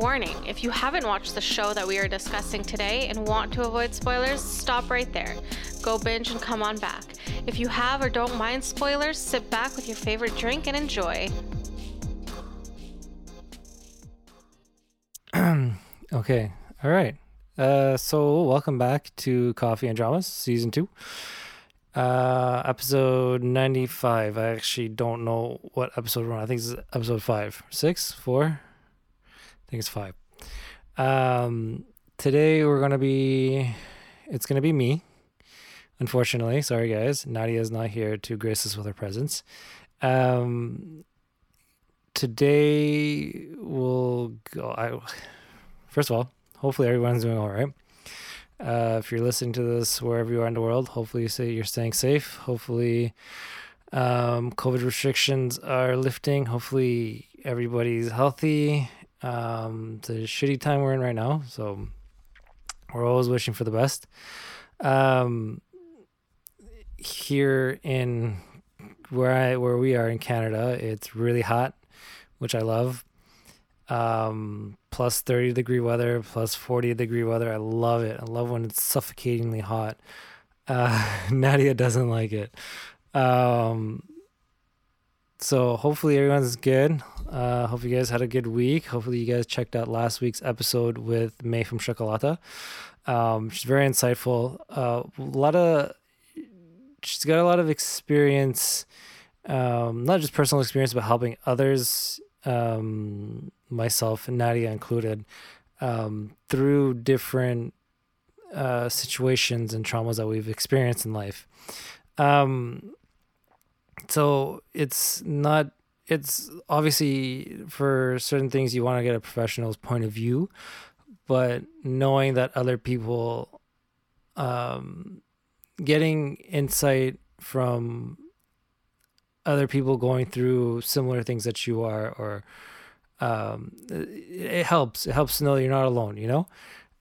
warning, if you haven't watched the show that we are discussing today and want to avoid spoilers, stop right there. Go binge and come on back. If you have or don't mind spoilers, sit back with your favorite drink and enjoy. Okay, all right. So welcome back to Coffee and Dramas, Season 2. Episode 95. I actually don't know what episode we're on. I think it's episode 5. 6? 4? I think it's 5. Today we're going to be... It's going to be me, unfortunately. Sorry, guys. Nadia is not here to grace us with her presence. Today we'll go... First of all, hopefully everyone's doing all right. If you're listening to this wherever you are in the world, hopefully you're staying safe. Hopefully COVID restrictions are lifting. Hopefully everybody's healthy. It's a shitty time we're in right now, so we're always wishing for the best. Here in where we are in Canada, it's really hot, which I love. Plus 30 degree weather, plus 40 degree weather. I love it. I love when it's suffocatingly hot. Nadia doesn't like it. So hopefully everyone's good. Hope you guys had a good week. Hopefully you guys checked out last week's episode with May from Chocolatte. She's very insightful. She's got a lot of experience, not just personal experience, but helping others, myself and Nadia included, through different situations and traumas that we've experienced in life. So it's obviously for certain things you want to get a professional's point of view, but knowing that other people, getting insight from other people going through similar things that you are, or it helps to know you're not alone, you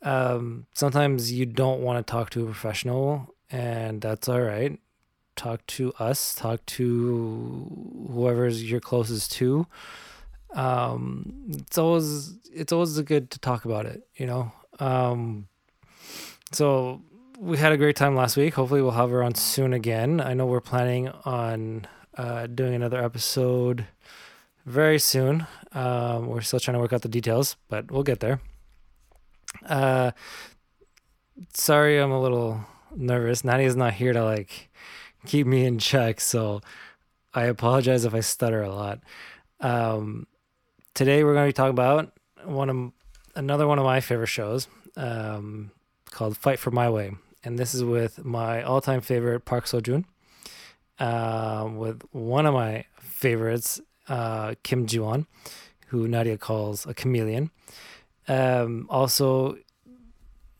know. Sometimes you don't want to talk to a professional, and that's all right. Talk to us, talk to whoever's you're closest to. It's always good to talk about it, you know. So we had a great time last week. Hopefully we'll have her on soon again. I know we're planning on doing another episode very soon. We're still trying to work out the details, but we'll get there. Sorry, I'm a little nervous. Nadia's not here to keep me in check, so I apologize if I stutter a lot. Today we're going to be talking about another one of my favorite shows, called Fight for My Way, and this is with my all-time favorite Park Seo-joon. With one of my favorites, Kim Ji-won, who Nadia calls a chameleon. Also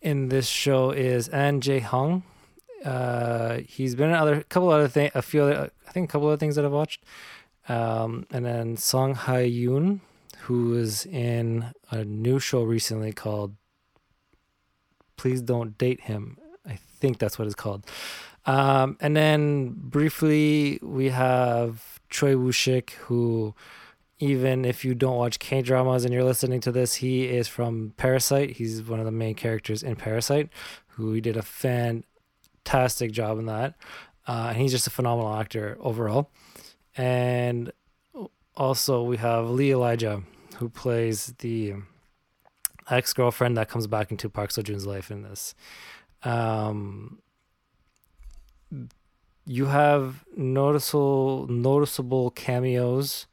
in this show is Ahn Jae-hong. He's been in a couple other things that I've watched. And then Song Hai Yoon, who is in a new show recently called Please Don't Date Him. I think that's what it's called. And then briefly we have Choi Woo Shik, who, even if you don't watch K-dramas and you're listening to this, he is from Parasite. He's one of the main characters in Parasite, who did a fantastic job in that. And he's just a phenomenal actor overall. And also we have Lee Elijah, who plays the ex-girlfriend that comes back into Park Seo-joon's life in this. You have noticeable cameos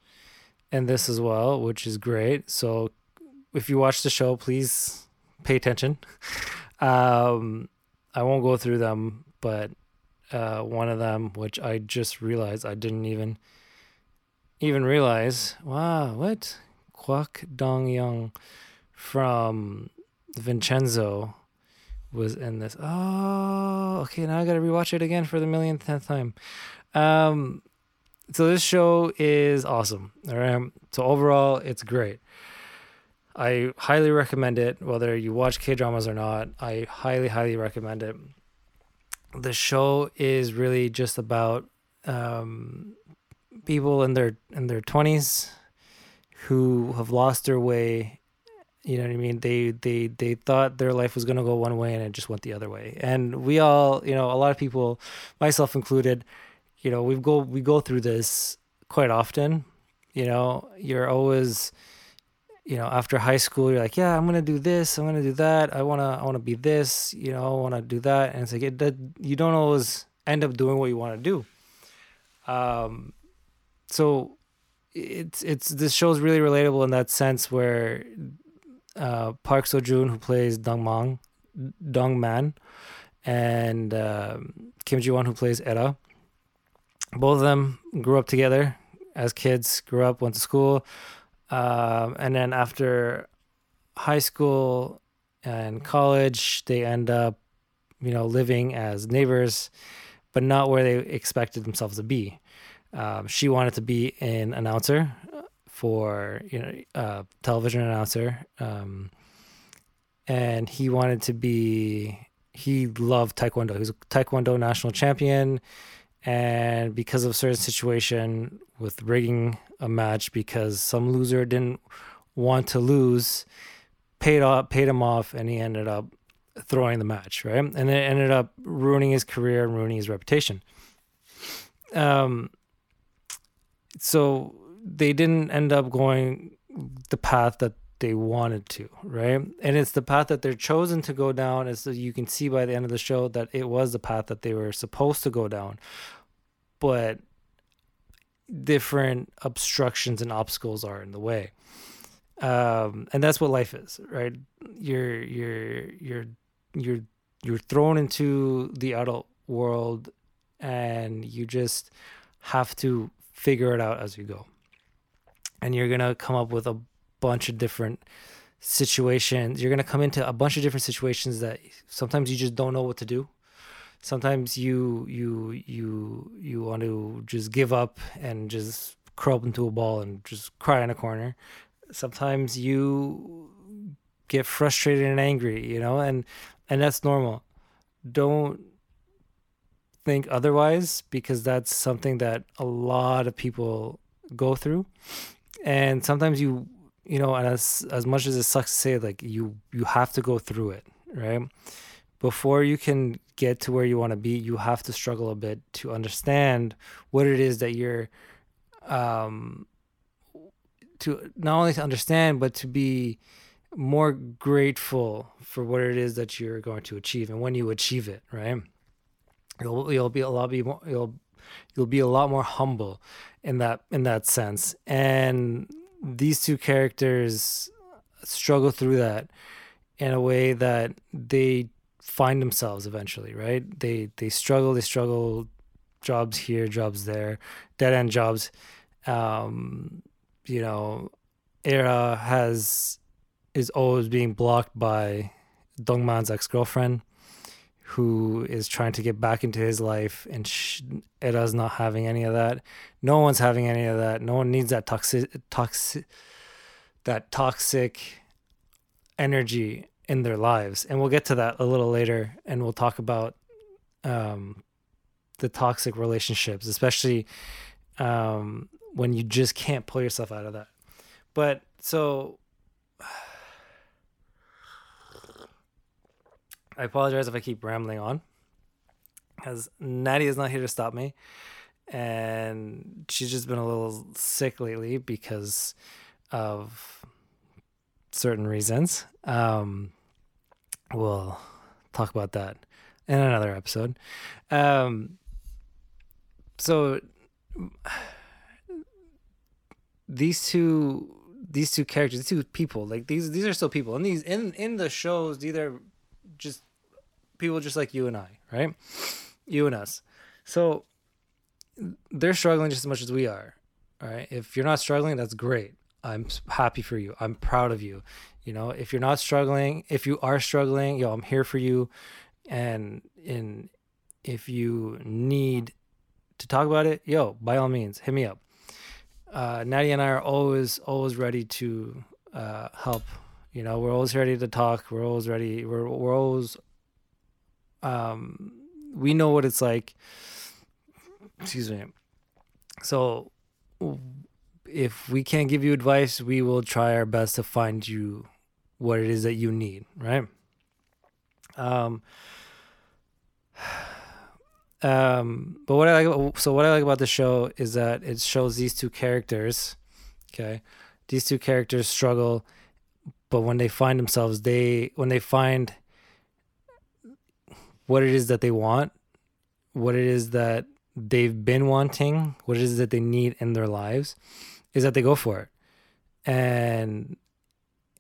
in this as well, which is great. So if you watch the show, please pay attention. I won't go through them, but one of them, which I just realized I didn't even realize. Wow, what? Kwok Dong Young from Vincenzo was in this. Oh, okay, now I gotta rewatch it again for the 1000,000th time. So this show is awesome. All right, so overall it's great. I highly recommend it, whether you watch K-dramas or not. I highly recommend it. The show is really just about people in their 20s who have lost their way You know what I mean? They thought their life was going to go one way and it just went the other way. And we all, you know, a lot of people, myself included, you know, we go through this quite often. You know, you're always, you know, after high school, you're like, yeah, I'm going to do this. I'm going to do that. I want to be this, you know, I want to do that. And it's like, you don't always end up doing what you want to do. So it's, this show's really relatable in that sense where, Park Seo-joon, who plays Dong Man, and Kim Ji-won, who plays Era, both of them grew up together as kids, grew up, went to school, and then after high school and college, they end up, you know, living as neighbors, but not where they expected themselves to be. She wanted to be an announcer, for, you know, television announcer, and he wanted to be, he loved taekwondo. He was a taekwondo national champion, and because of a certain situation with rigging a match because some loser didn't want to lose, paid him off, and he ended up throwing the match, right? And it ended up ruining his career and ruining his reputation. So they didn't end up going the path that they wanted to, right? And it's the path that they're chosen to go down, as you can see by the end of the show, that it was the path that they were supposed to go down, but different obstructions and obstacles are in the way. And that's what life is, right? You're thrown into the adult world, and you just have to figure it out as you go. And you're going to come up with a bunch of different situations. You're going to come into a bunch of different situations that sometimes you just don't know what to do. Sometimes you want to just give up and just curl up into a ball and just cry in a corner. Sometimes you get frustrated and angry, you know, and that's normal. Don't think otherwise, because that's something that a lot of people go through. And sometimes you know, and as much as it sucks to say, like, you have to go through it, right? Before you can get to where you want to be, you have to struggle a bit to understand what it is that you're to not only to understand, but to be more grateful for what it is that you're going to achieve. And when you achieve it, right, you'll be a lot more humble in that sense. And these two characters struggle through that in a way that they find themselves eventually, right? They struggle, jobs here, jobs there, dead-end jobs. You know, Era is always being blocked by Dong Man's ex-girlfriend, who is trying to get back into his life, and Era's not having any of that. No one's having any of that. No one needs that toxic energy in their lives. And we'll get to that a little later, and we'll talk about the toxic relationships, especially when you just can't pull yourself out of that. But so... I apologize if I keep rambling on, because Natty is not here to stop me, and she's just been a little sick lately because of certain reasons. We'll talk about that in another episode. So these two characters, these two people, like these are still people, and these in the shows, these are just people just like you and I, right? You and us. So they're struggling just as much as we are, all right? If you're not struggling, that's great. I'm happy for you. I'm proud of you. You know, if you're not struggling, if you are struggling, yo, I'm here for you. And if you need to talk about it, yo, by all means, hit me up. Natty and I are always ready to help. You know, we're always ready to talk. We're always ready. We're always, we know what it's like. Excuse me. So if we can't give you advice, we will try our best to find you what it is that you need, right? But what I like, so what I like about the show is that it shows these two characters, okay? These two characters struggle, but when they find themselves, when they find what it is that they want, what it is that they've been wanting, what it is that they need in their lives, is that they go for it. And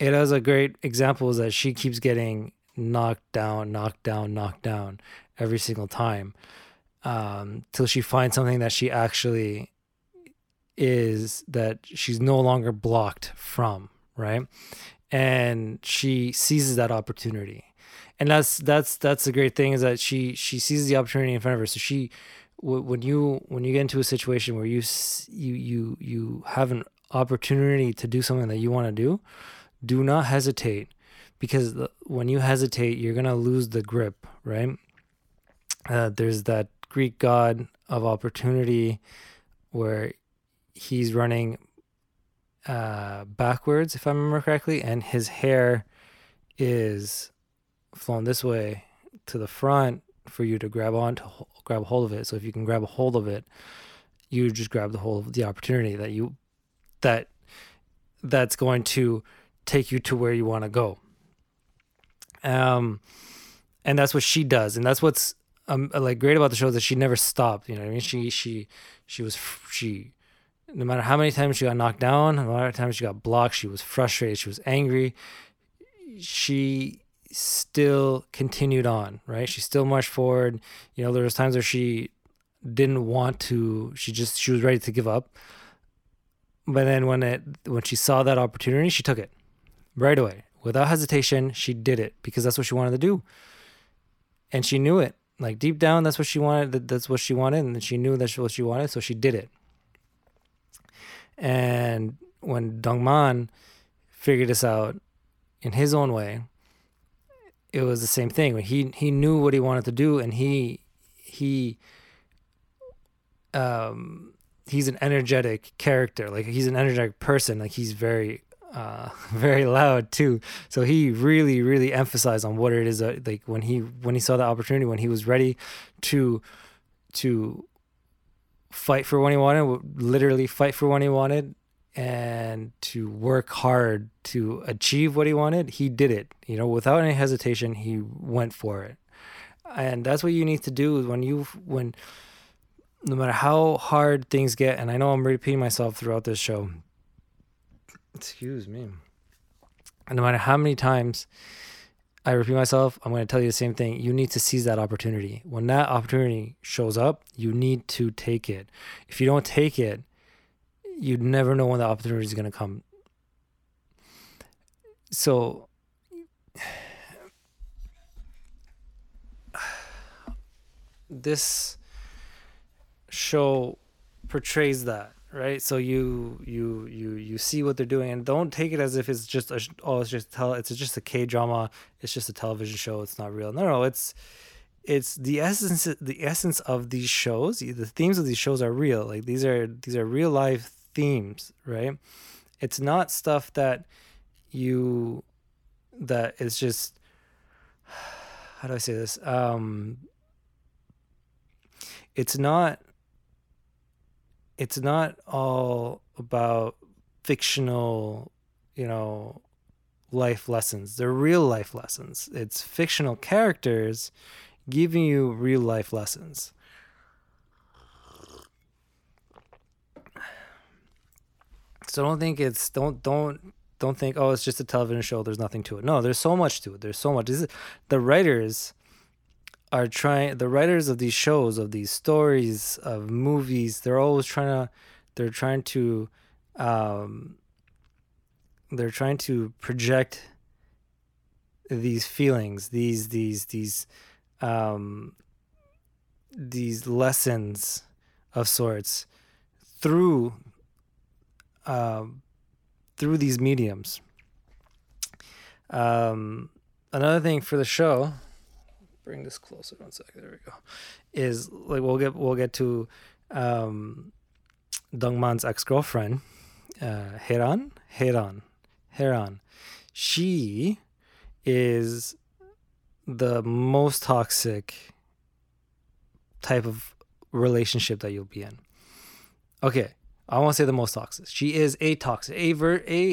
it has a great example is that she keeps getting knocked down every single time, till she finds something that she actually is, that she's no longer blocked from, right? And she seizes that opportunity. And that's the great thing, is that she seizes the opportunity in front of her. So she, when you get into a situation where you have an opportunity to do something that you want to do, do not hesitate, because when you hesitate, you're gonna lose the grip, right? There's that Greek god of opportunity where he's running backwards, if I remember correctly, and his hair is flown this way to the front for you to grab hold of it. So if you can grab a hold of it, you just grab the hold of the opportunity that's going to take you to where you want to go. And that's what she does, and that's what's like great about the show, is that she never stopped. You know what I mean? She no matter how many times she got knocked down, no matter how many times she got blocked, she was frustrated, she was angry, she still continued on, right? She still marched forward. You know, there was times where she didn't want to, she was ready to give up. But then when she saw that opportunity, she took it right away. Without hesitation, she did it, because that's what she wanted to do. And she knew it. Like, deep down, that's what she wanted. That's what she wanted. And she knew that's what she wanted, so she did it. And when Dongman figured this out in his own way, it was the same thing. He knew what he wanted to do, and he's an energetic character. Like, he's an energetic person. Like, he's very very loud too. So he really, really emphasized on what it is that, like, when he saw the opportunity, when he was ready to fight for what he wanted, literally fight for what he wanted, and to work hard to achieve what he wanted, he did it. You know, without any hesitation, he went for it. And that's what you need to do when no matter how hard things get. And I know I'm repeating myself throughout this show, excuse me, and no matter how many times I repeat myself, I'm going to tell you the same thing. You need to seize that opportunity. When that opportunity shows up, you need to take it. If you don't take it, you'd never know when the opportunity is going to come. So this show portrays that, right? So you see what they're doing, and don't take it as if it's just it's just a K-drama, it's just a television show, it's not real. No, it's the essence of these shows. The themes of these shows are real. Like, these are real life themes, right? It's not stuff that is just, how do I say this? It's not all about fictional, you know, life lessons. They're real life lessons. It's fictional characters giving you real life lessons. So don't think, oh, it's just a television show, there's nothing to it. No, there's so much to it. There's so much. The writers of these shows, of these stories, of movies, they're trying to project these feelings, these lessons of sorts through these mediums. Another thing for the show, bring this closer 1 second, there we go, is, like, we'll get to Dongman's ex-girlfriend, Haeran. she is the most toxic type of relationship that you'll be in. Okay, I won't say the most toxic. She is a toxic,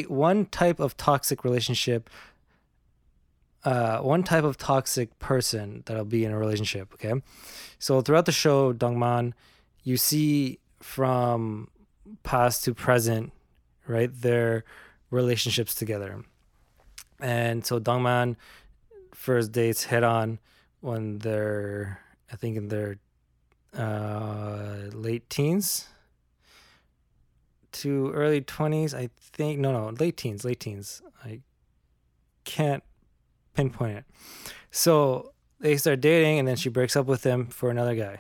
one type of toxic relationship, one type of toxic person that'll be in a relationship, okay? So throughout the show, Dongman, you see from past to present, right, their relationships together. And so Dongman first dates Haeran when they're, I think, in their late teens to early 20s, I think. No, late teens. I can't pinpoint it. So they start dating, and then she breaks up with him for another guy.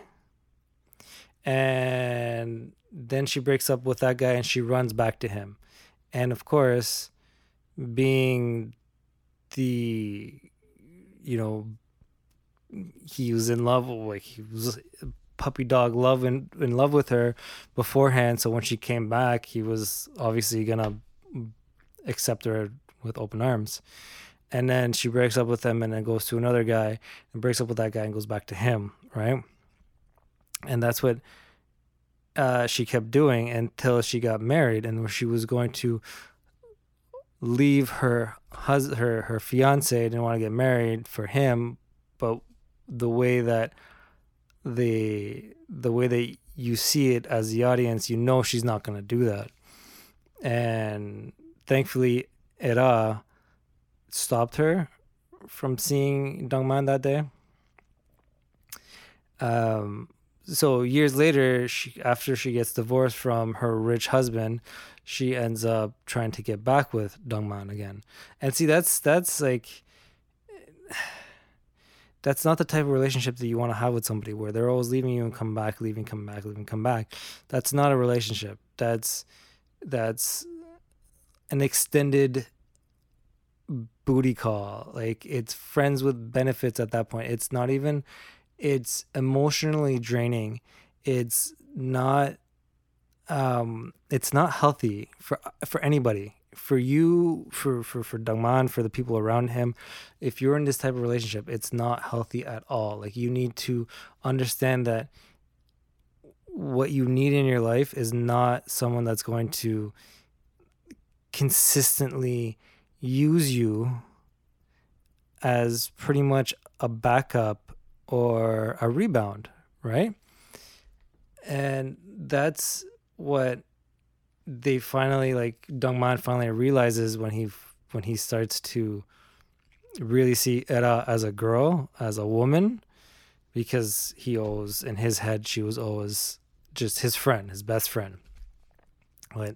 And then she breaks up with that guy, and she runs back to him. And of course, being the, you know, he was in love, like he was puppy dog love in love with her beforehand. So when she came back, he was obviously gonna accept her with open arms. And then she breaks up with him, and then goes to another guy, and breaks up with that guy, and goes back to him, right? And that's what she kept doing until she got married, and where she was going to leave her fiance, didn't want to get married for him. But the way that the way that you see it as the audience, you know she's not going to do that. And thankfully, Era stopped her from seeing Dongman that day. So years later, after she gets divorced from her rich husband, she ends up trying to get back with Dongman again. And see, that's like, that's not the type of relationship that you want to have with somebody, where they're always leaving you and come back, leaving, come back, leaving, come back. That's not a relationship. That's an extended booty call. Like, it's friends with benefits at that point. It's not even... It's emotionally draining. It's not healthy for anybody. For you, for Dongman, for the people around him. If you're in this type of relationship, it's not healthy at all. Like, you need to understand that what you need in your life is not someone that's going to consistently use you as pretty much a backup or a rebound, right? And that's what they finally, like, Dongman finally realizes when he starts to really see Era as a girl, as a woman, because he always, in his head, she was always just his friend, his best friend. But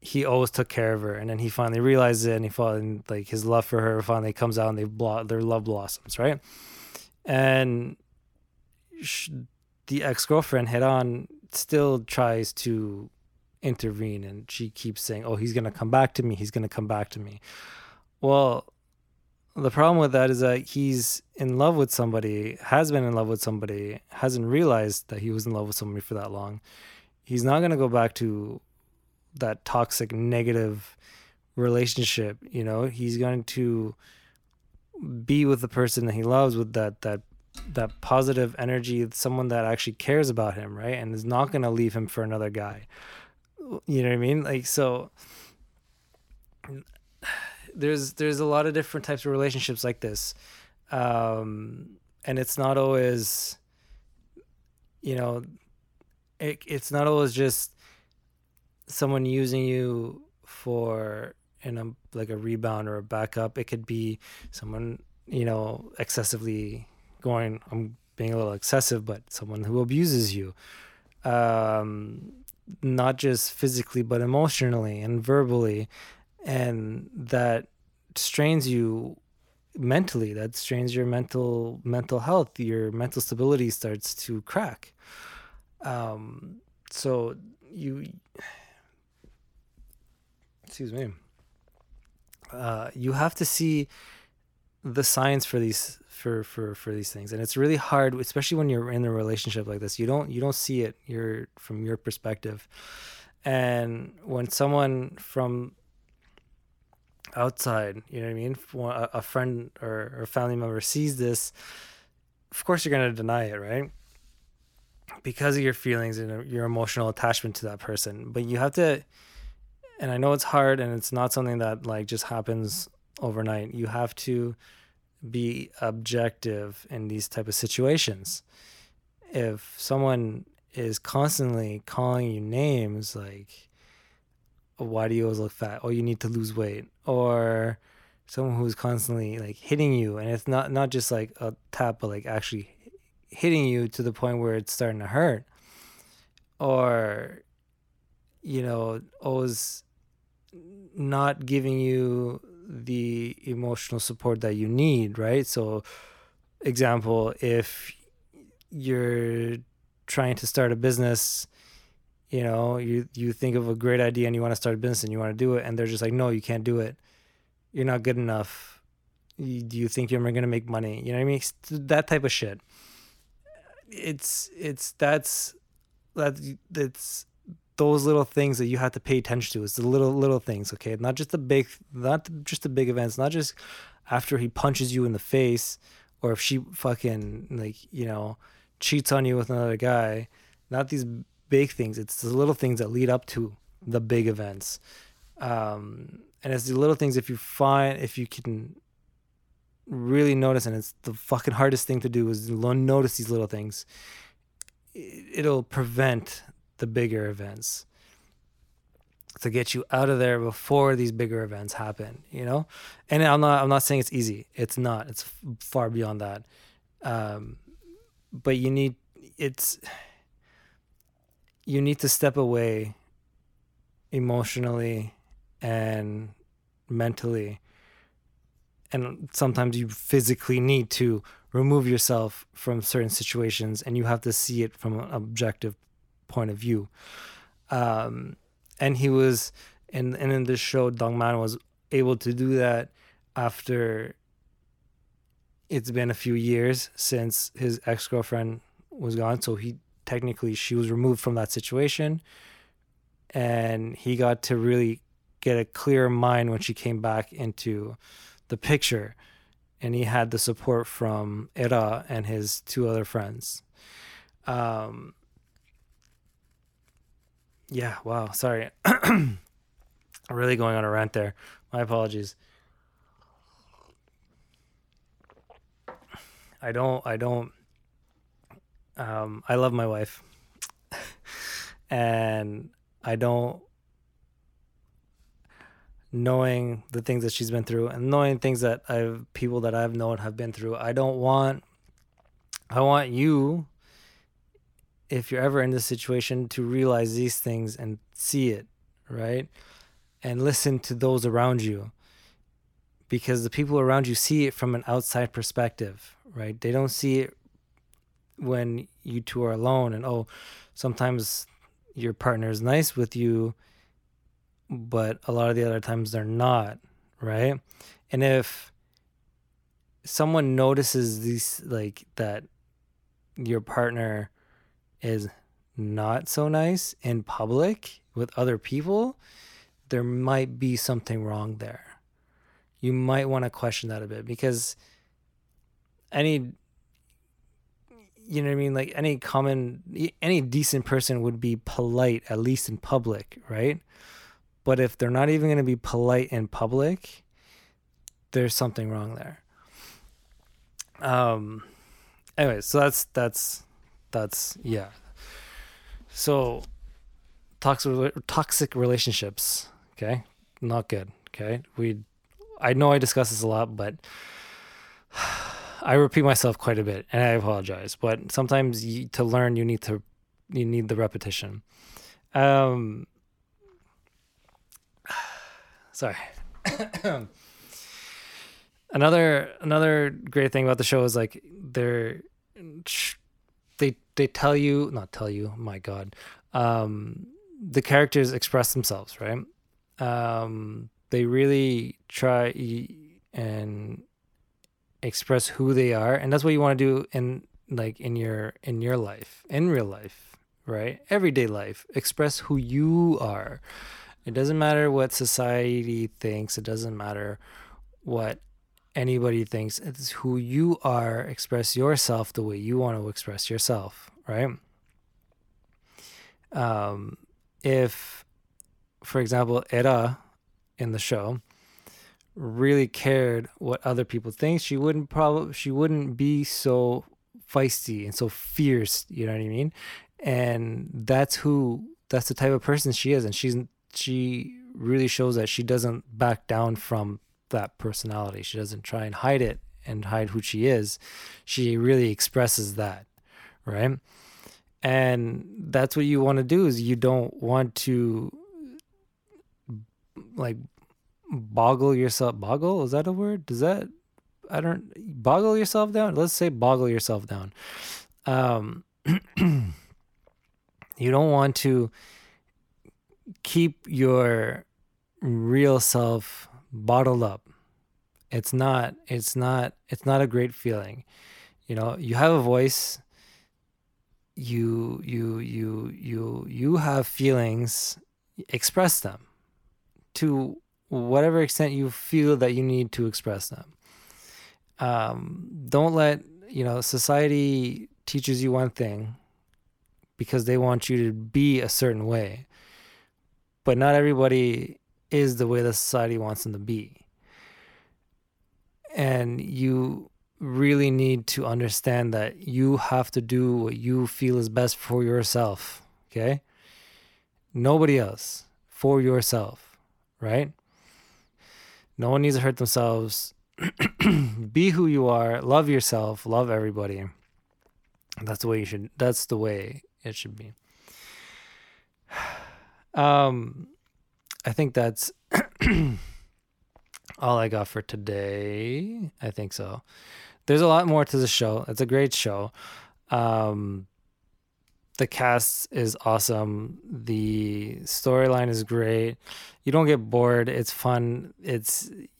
he always took care of her, and then he finally realizes it, and he finally, like, his love for her finally comes out, and their love blossoms, right? And the ex-girlfriend, Haeran, still tries to intervene, and she keeps saying, oh, he's going to come back to me. He's going to come back to me. Well, the problem with that is that he's in love with somebody, has been in love with somebody, hasn't realized that he was in love with somebody for that long. He's not going to go back to that toxic, negative relationship. You know, he's going to be with the person that he loves, with that positive energy, someone that actually cares about him, right? And is not going to leave him for another guy. You know what I mean? Like, so there's a lot of different types of relationships like this. And it's not always, you know, it's not always just someone using you for, in a, like, a rebound or a backup. It could be someone, you know, excessively going, I'm being a little excessive, but someone who abuses you, not just physically, but emotionally and verbally. And that strains you mentally, that strains your mental health. Your mental stability starts to crack. So you, excuse me. You have to see the science for these for these things, and it's really hard, especially when you're in a relationship like this. You don't see it. You're from your perspective, and when someone from outside, you know what I mean? If a friend or a family member sees this, of course you're going to deny it, right? Because of your feelings and your emotional attachment to that person. But you have to, and I know it's hard and it's not something that like just happens overnight. You have to be objective in these type of situations. If someone is constantly calling you names like, why do you always look fat? Oh, you need to lose weight. Or someone who's constantly like hitting you, and it's not just like a tap, but like actually hitting you to the point where it's starting to hurt. Or, you know, always not giving you the emotional support that you need, right? So, example, if you're trying to start a business, you know, you think of a great idea and you want to start a business and you want to do it, and they're just like, no, you can't do it. You're not good enough. Do you think you're going to make money? You know what I mean? That type of shit. It's those little things that you have to pay attention to. It's the little things, okay? Not just the big events, not just after he punches you in the face, or if she fucking, like, you know, cheats on you with another guy. Not these big things. It's the little things that lead up to the big events. And it's the little things, if you can really notice, and it's the fucking hardest thing to do is notice these little things, it'll prevent the bigger events, to get you out of there before these bigger events happen, you know? And I'm not saying it's easy. It's not. It's far beyond that. But you need to step away emotionally and mentally, and sometimes you physically need to remove yourself from certain situations, and you have to see it from an objective point of view. And he was, and in this show, Dongman was able to do that after it's been a few years since his ex-girlfriend was gone. So she was removed from that situation, and he got to really get a clear mind when she came back into the picture, and he had the support from Era and his two other friends. Yeah, wow, sorry. I'm really going on a rant there. My apologies. I love my wife. And I don't, knowing the things that she's been through and knowing things that people that I've known have been through, I want you, if you're ever in this situation, to realize these things and see it, right? And listen to those around you, because the people around you see it from an outside perspective, right? They don't see it when you two are alone, and sometimes your partner is nice with you, but a lot of the other times they're not, right? And if someone notices these, like, that your partner is not so nice in public with other people, there might be something wrong there. You might want to question that a bit, because you know what I mean? Like, any decent person would be polite, at least in public, right? But if they're not even going to be polite in public, there's something wrong there. Anyway, so that's yeah. So toxic relationships, okay? Not good, okay? I know I discuss this a lot, but I repeat myself quite a bit, and I apologize. But sometimes to learn, you need the repetition. Sorry. Another great thing about the show is, like, they tell you, not tell you, my God. The characters express themselves, right? They really try and express who they are, and that's what you want to do in your life, in real life, right? Everyday life. Express who you are. It doesn't matter what society thinks. It doesn't matter what anybody thinks. It's who you are. Express yourself the way you want to express yourself, right? If, for example, Era in the show really cared what other people think, she wouldn't be so feisty and so fierce, you know what I mean? And that's the type of person she is, and she really shows that she doesn't back down from that personality. She doesn't try and hide it and hide who she is. She really expresses that, right? And that's what you want to do. Is you don't want to like boggle yourself. Boggle? Is that a word? Boggle yourself down. Let's say boggle yourself down. You don't want to keep your real self bottled up. It's not a great feeling. You know, you have a voice. You have feelings. Express them to whatever extent you feel that you need to express them. Don't let, society teaches you one thing because they want you to be a certain way, but not everybody is the way that society wants them to be. And you really need to understand that you have to do what you feel is best for yourself, okay? Nobody else, for yourself, right? No one needs to hurt themselves. Be who you are. Love yourself. Love everybody. That's the way it should be. I think that's all I got for today. I think so. There's a lot more to the show. It's a great show. The cast is awesome. The storyline is great. You don't get bored. It's fun.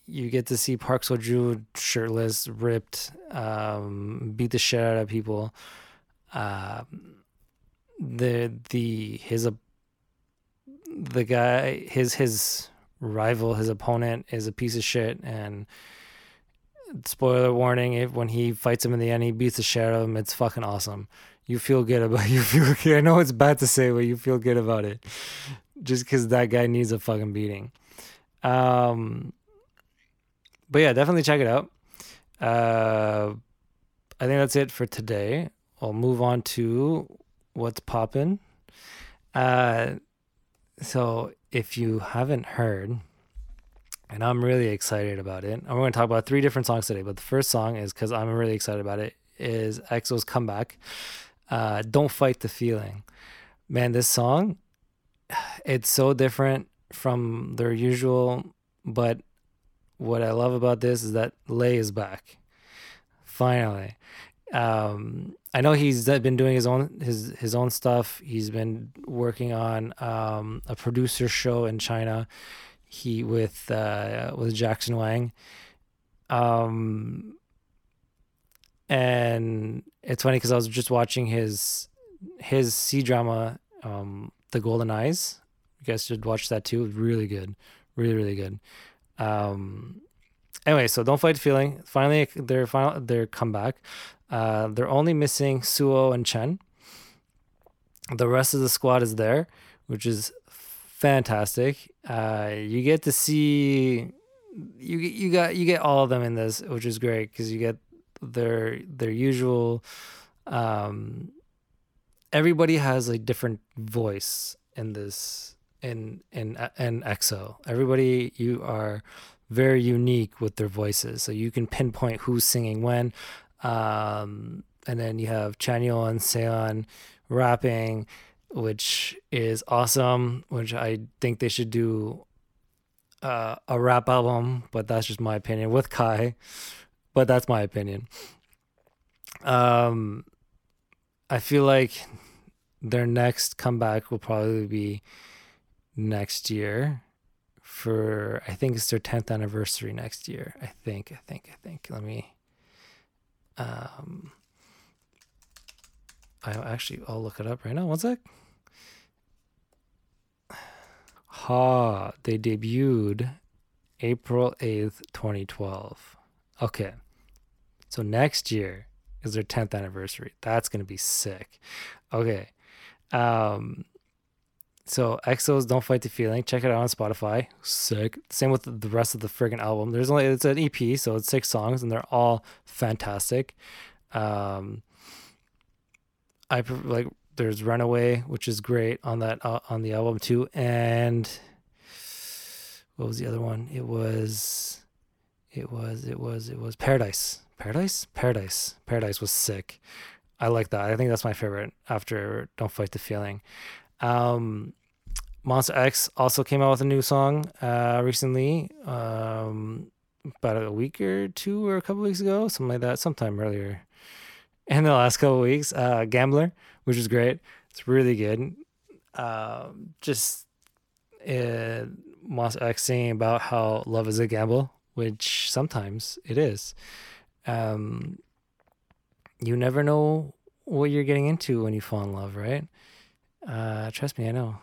You get to see Park Seo-joon shirtless, ripped, beat the shit out of people. The guy, his rival, his opponent is a piece of shit, and spoiler warning, when he fights him in the end, he beats the shit out of him. It's fucking awesome. I know it's bad to say, but you feel good about it just because that guy needs a fucking beating. But yeah, definitely check it out. I think that's it for today. I'll move on to what's poppin'. So if you haven't heard, and I'm really excited about it, and we're going to talk about 3 different songs today, but the first song is, because I'm really excited about it, is EXO's comeback, Don't Fight the Feeling. Man, this song, it's so different from their usual, but what I love about this is that Lay is back, finally. I know he's been doing his own stuff. He's been working on a producer show in China. He with Jackson Wang. And it's funny because I was just watching his C-drama, The Golden Eyes. You guys should watch that too. Really good. Really, really good. Anyway, so Don't Fight the Feeling. Finally, their comeback. They're only missing Suo and Chen. The rest of the squad is there, which is fantastic. You get to see you get all of them in this, which is great because you get their usual. Everybody has a different voice in this in EXO. Everybody, you are very unique with their voices, so you can pinpoint who's singing when. And then you have Chanyeon, Seon rapping, which is awesome, which I think they should do a rap album, but that's just my opinion, with Kai, but that's my opinion. I feel like their next comeback will probably be next year for, I think it's their 10th anniversary next year. I think. Let me... I'll look it up right now. One sec. Ha, they debuted April 8th, 2012. Okay, so next year is their 10th anniversary. That's going to be sick. Okay, so EXO's Don't Fight the Feeling. Check it out on Spotify. Sick. Same with the rest of the friggin' album. It's an EP, so it's 6 songs, and they're all fantastic. There's Runaway, which is great on that on the album too, and what was the other one? It was Paradise. Paradise was sick. I like that. I think that's my favorite after Don't Fight the Feeling. Monsta X also came out with a new song recently, about a week or two or a couple weeks ago, something like that, sometime earlier in the last couple weeks. Gambler, which is great. It's really good. Monsta X singing about how love is a gamble, which sometimes it is. You never know what you're getting into when you fall in love, right? Trust me, I know.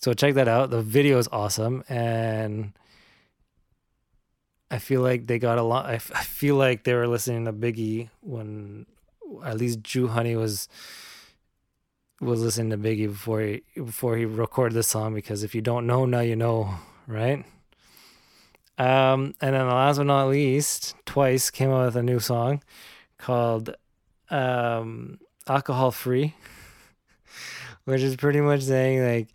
So check that out. The video is awesome, and I feel like they got a lot. I feel like they were listening to Biggie when, at least Jooheon was listening to Biggie before he recorded the song, because if you don't know, now you know, right? And then the last but not least, Twice came out with a new song called Alcohol Free, which is pretty much saying, like,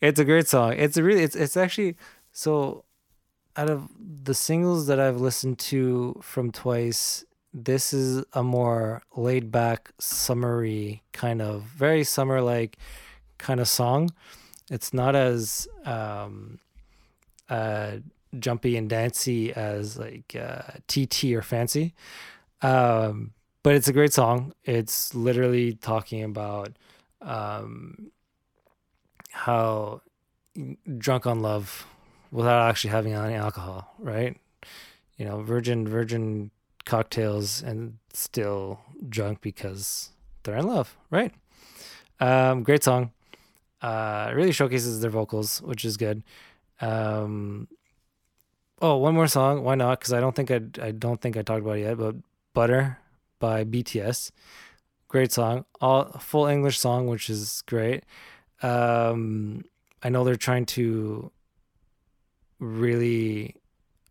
it's a great song. It's actually so. Out of the singles that I've listened to from Twice, this is a more laid back, summery kind of, very summer like kind of song. It's not as jumpy and dancey as like TT or Fancy, but it's a great song. It's literally talking about how drunk on love, without actually having any alcohol, right? You know, virgin cocktails and still drunk because they're in love, right? Great song. It really showcases their vocals, which is good. One more song. Why not? Because I don't think I talked about it yet, but Butter by BTS. Great song. Full English song, which is great. I know they're trying to really,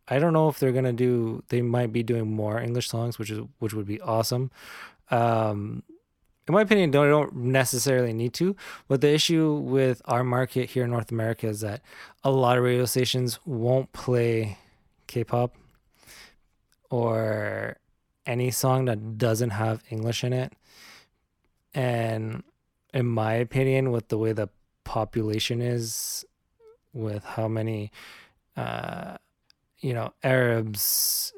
I don't know if they're gonna do, they might be doing more English songs, which would be awesome. In my opinion, don't necessarily need to, but the issue with our market here in North America is that a lot of radio stations won't play K-pop or any song that doesn't have English in it. And in my opinion, with the way the population is, with how many Arabs,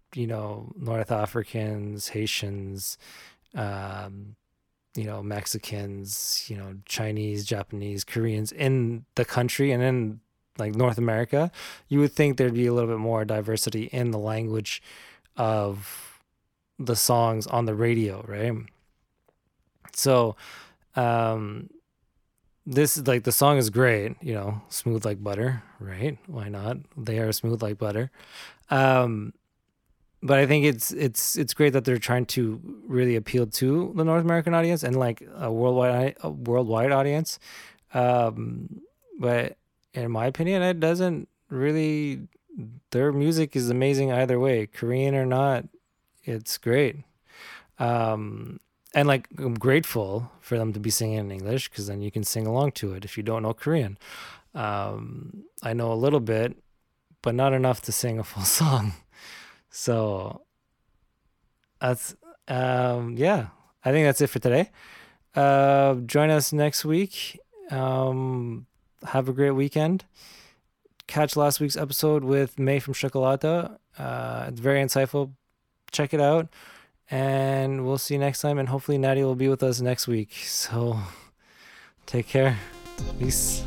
North Africans, Haitians, Mexicans, Chinese, Japanese, Koreans in the country and in like North America, you would think there'd be a little bit more diversity in the language of the songs on the radio, right? So, this is like, the song is great, smooth like butter, right? Why not? They are smooth like butter. But I think it's great that they're trying to really appeal to the North American audience and like a worldwide audience. But in my opinion, it doesn't really, their music is amazing either way, Korean or not, it's great. And like, I'm grateful for them to be singing in English, because then you can sing along to it if you don't know Korean. I know a little bit, but not enough to sing a full song. So that's, I think that's it for today. Join us next week. Have a great weekend. Catch last week's episode with May from Chocolatte. It's very insightful. Check it out. And we'll see you next time, and hopefully Natty will be with us next week. So take care. Peace.